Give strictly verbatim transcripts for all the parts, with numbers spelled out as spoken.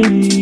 Thank you.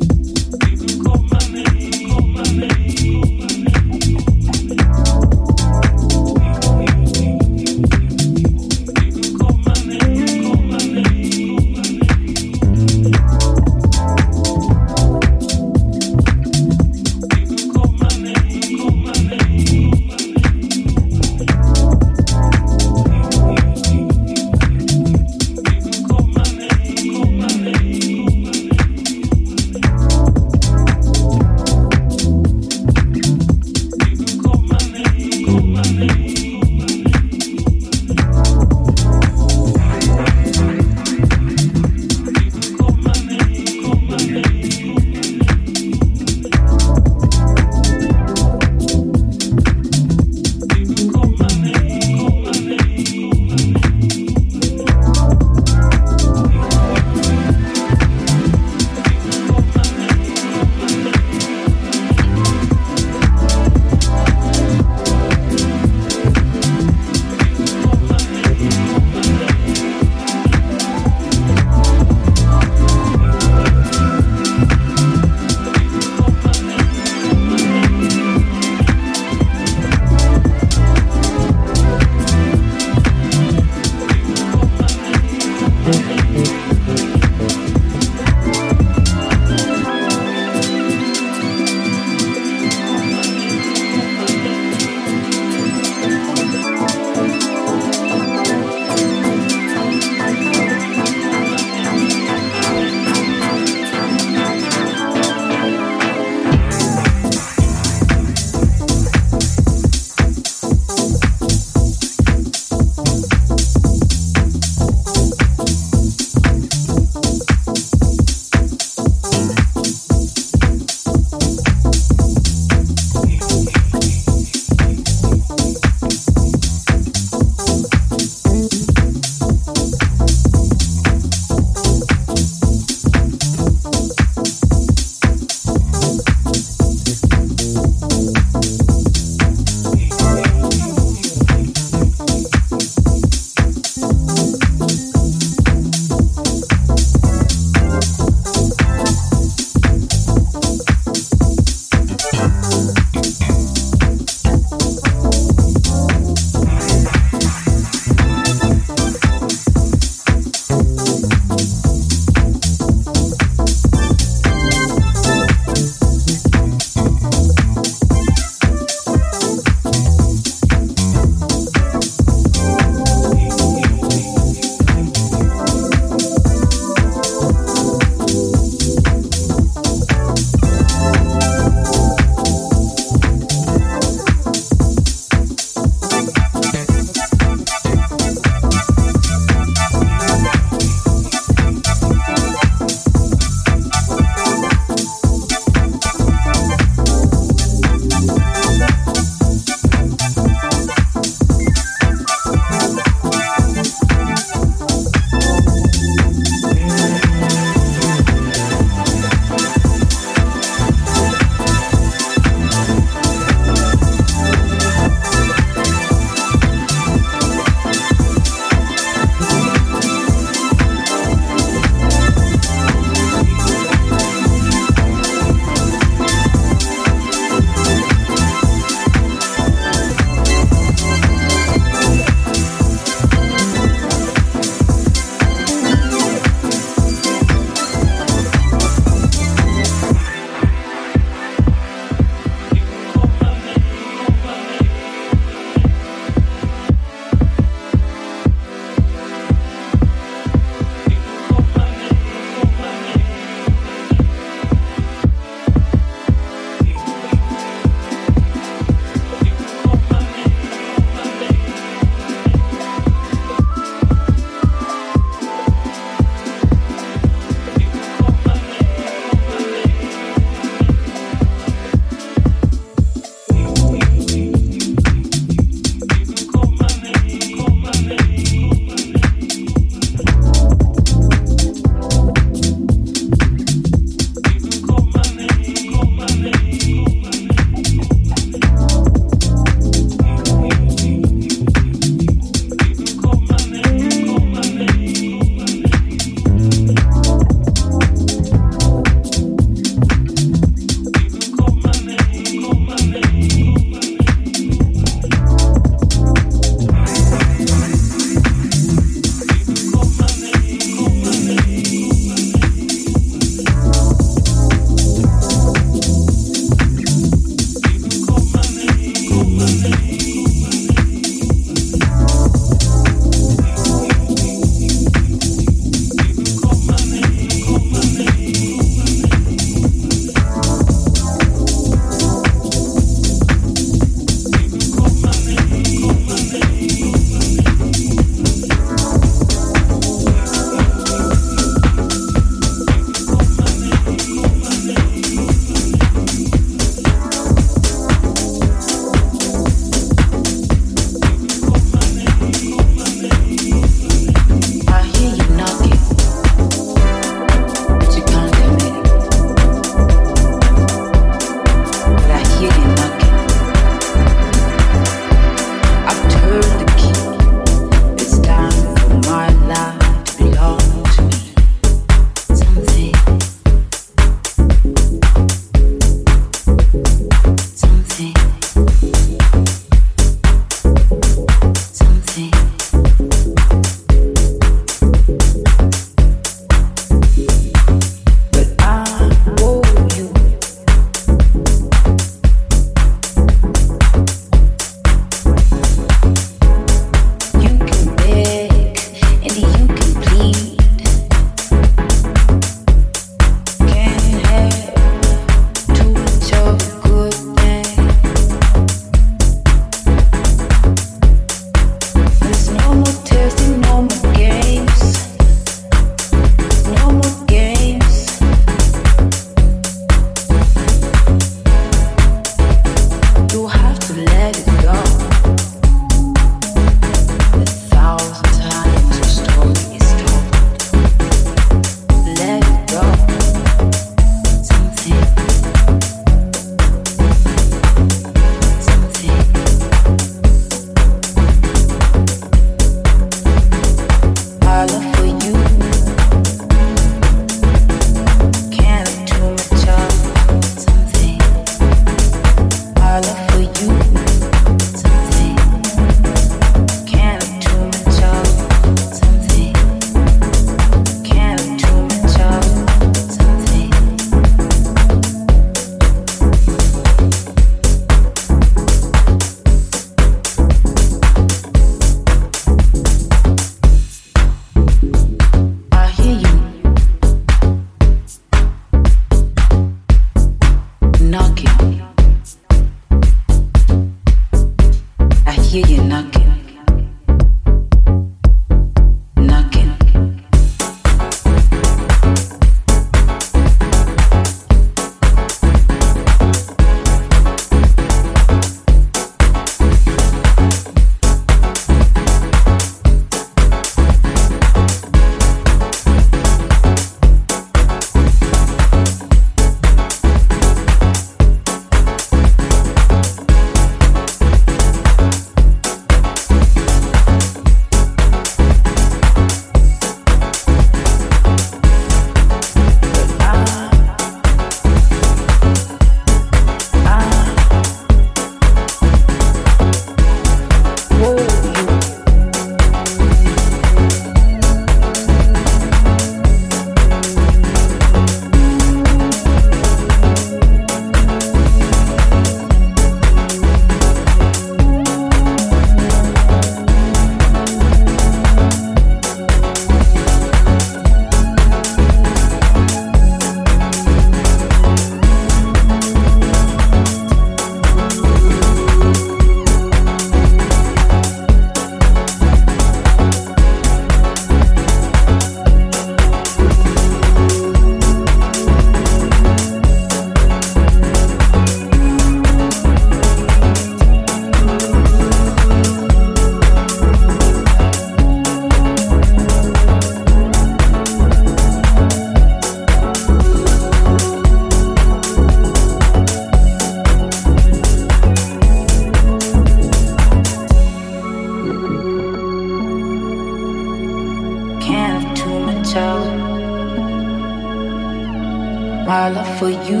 my love for you.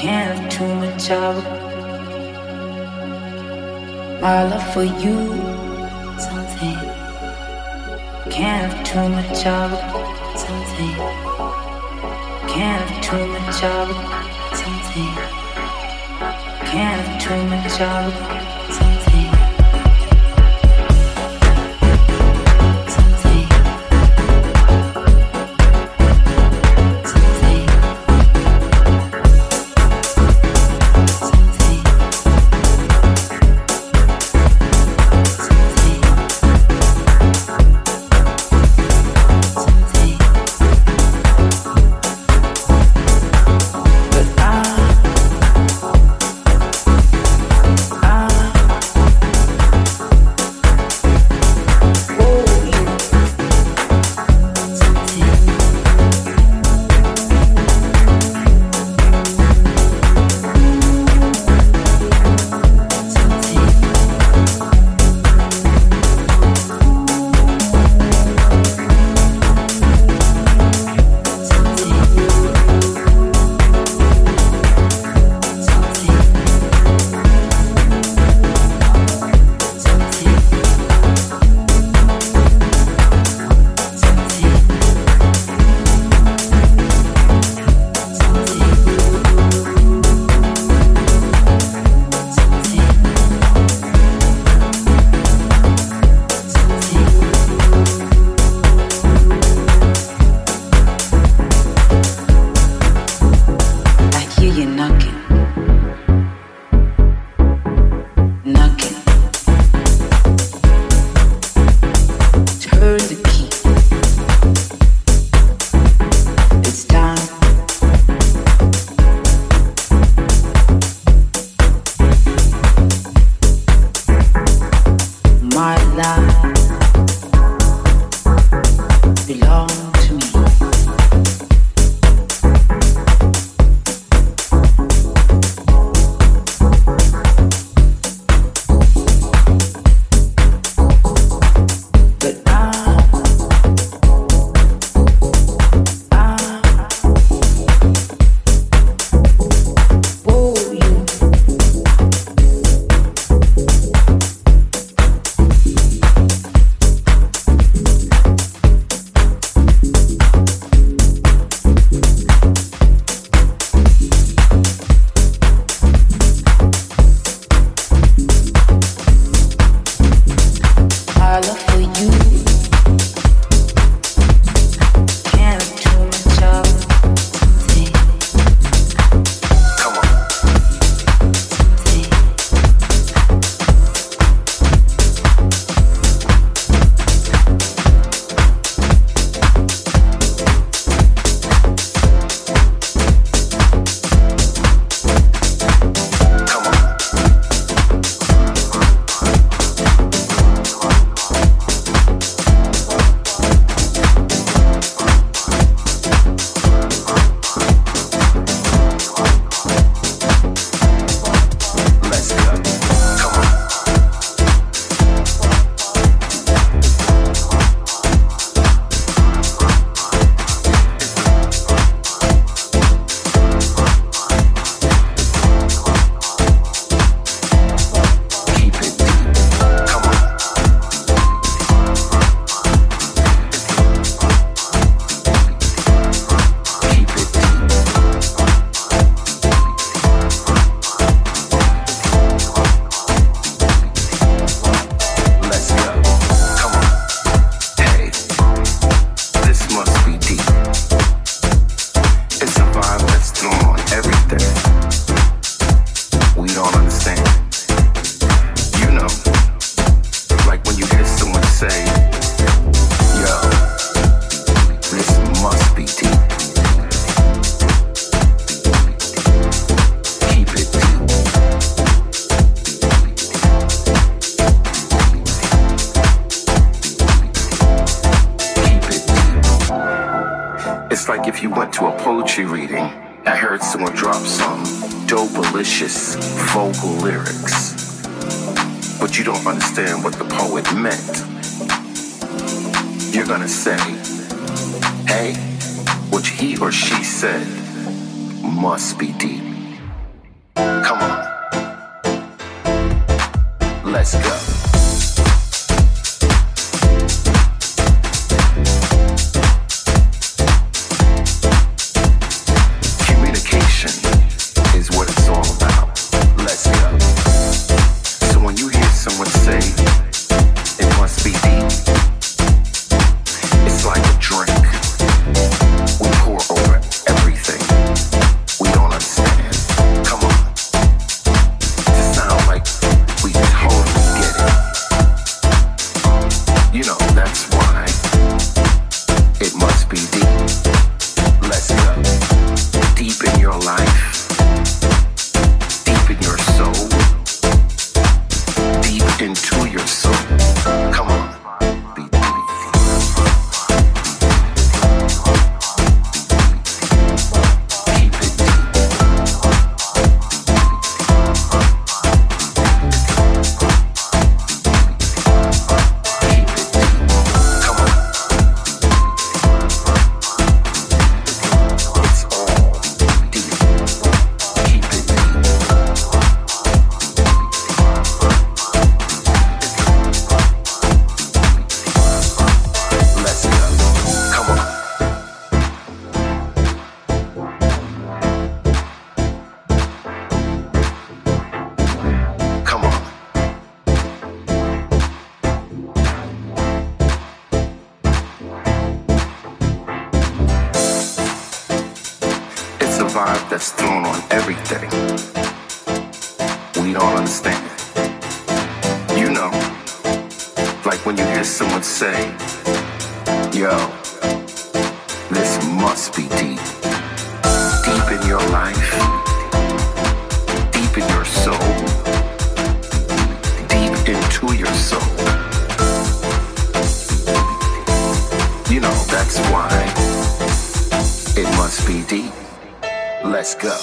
Can't have too much of it. My love for you, something. Can't have too much of it, something. Can't have too much of it, something. Can't have too much of it, something. Meant. You're gonna say, hey, which he or she said must be deep. Come on, let's go. That's thrown on everything. We don't understand it. You know, like when you hear someone say, yo, this must be deep. Deep in your life, deep in your soul, deep into your soul. You know, that's why it must be deep. Let's go.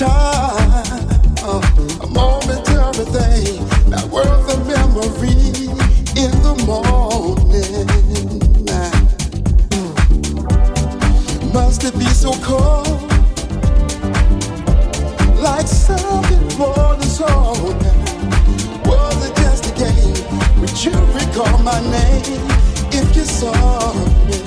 time, uh, a momentary thing, not worth a memory in the morning. Uh, must it be so cold? Like something born and sold. Was it just a game? Would you recall my name if you saw me?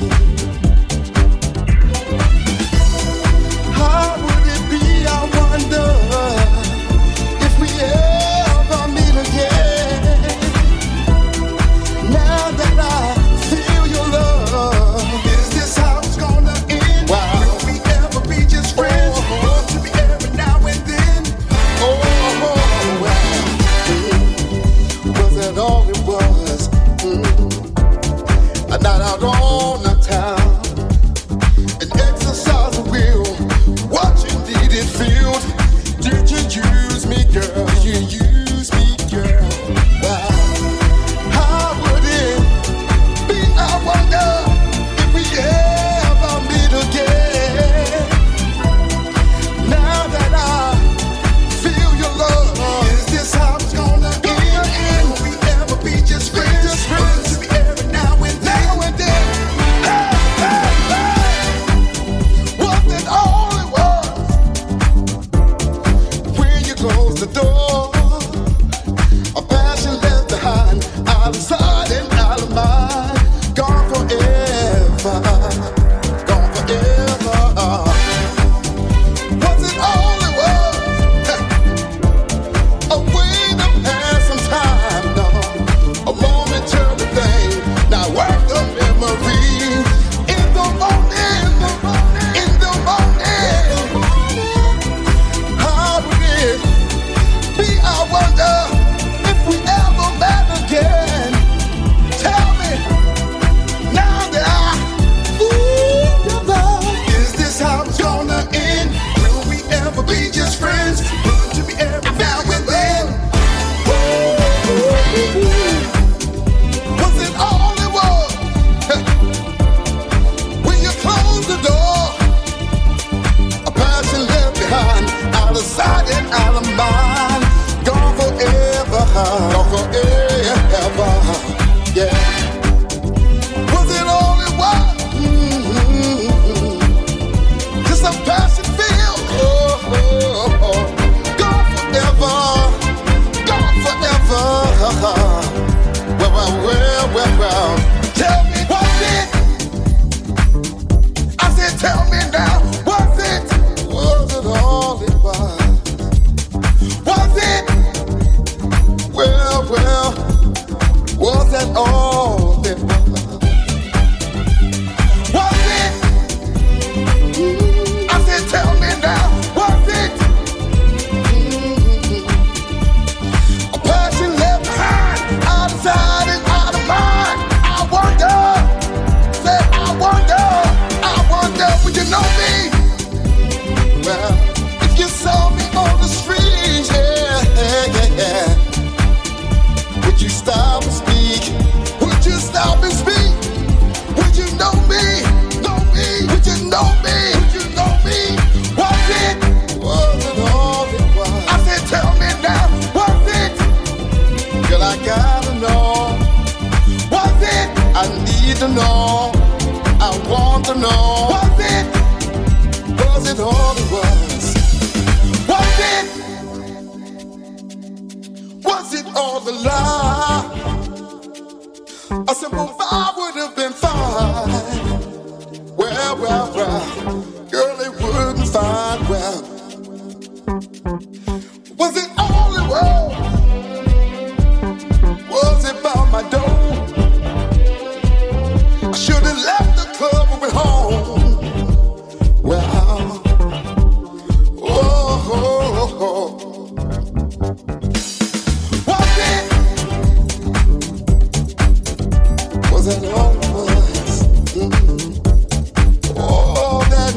Was it all it was? Mm-hmm. Oh, that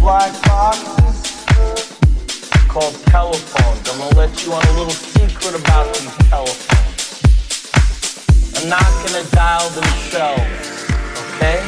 black boxes called telephones. I'm going to let you on a little secret about these telephones. They're not going to dial themselves, okay?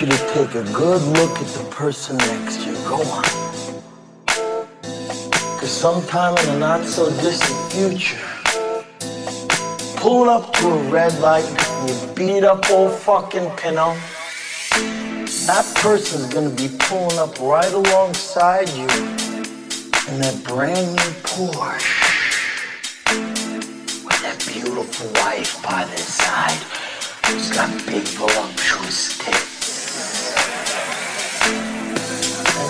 You to take a good look at the person next to you. Go on. Because sometime in the not so distant future, pulling up to a red light, you beat up old fucking Pinot, that person's gonna be pulling up right alongside you in that brand new Porsche with that beautiful wife by their side who's got big voluptuous tits.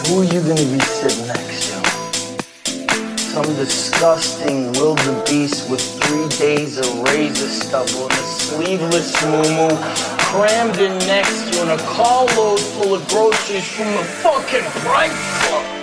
Who are you going to be sitting next to? Some disgusting wildebeest with three days of razor stubble and a sleeveless moo-moo crammed in next to you and a carload full of groceries from the fucking Bright Club.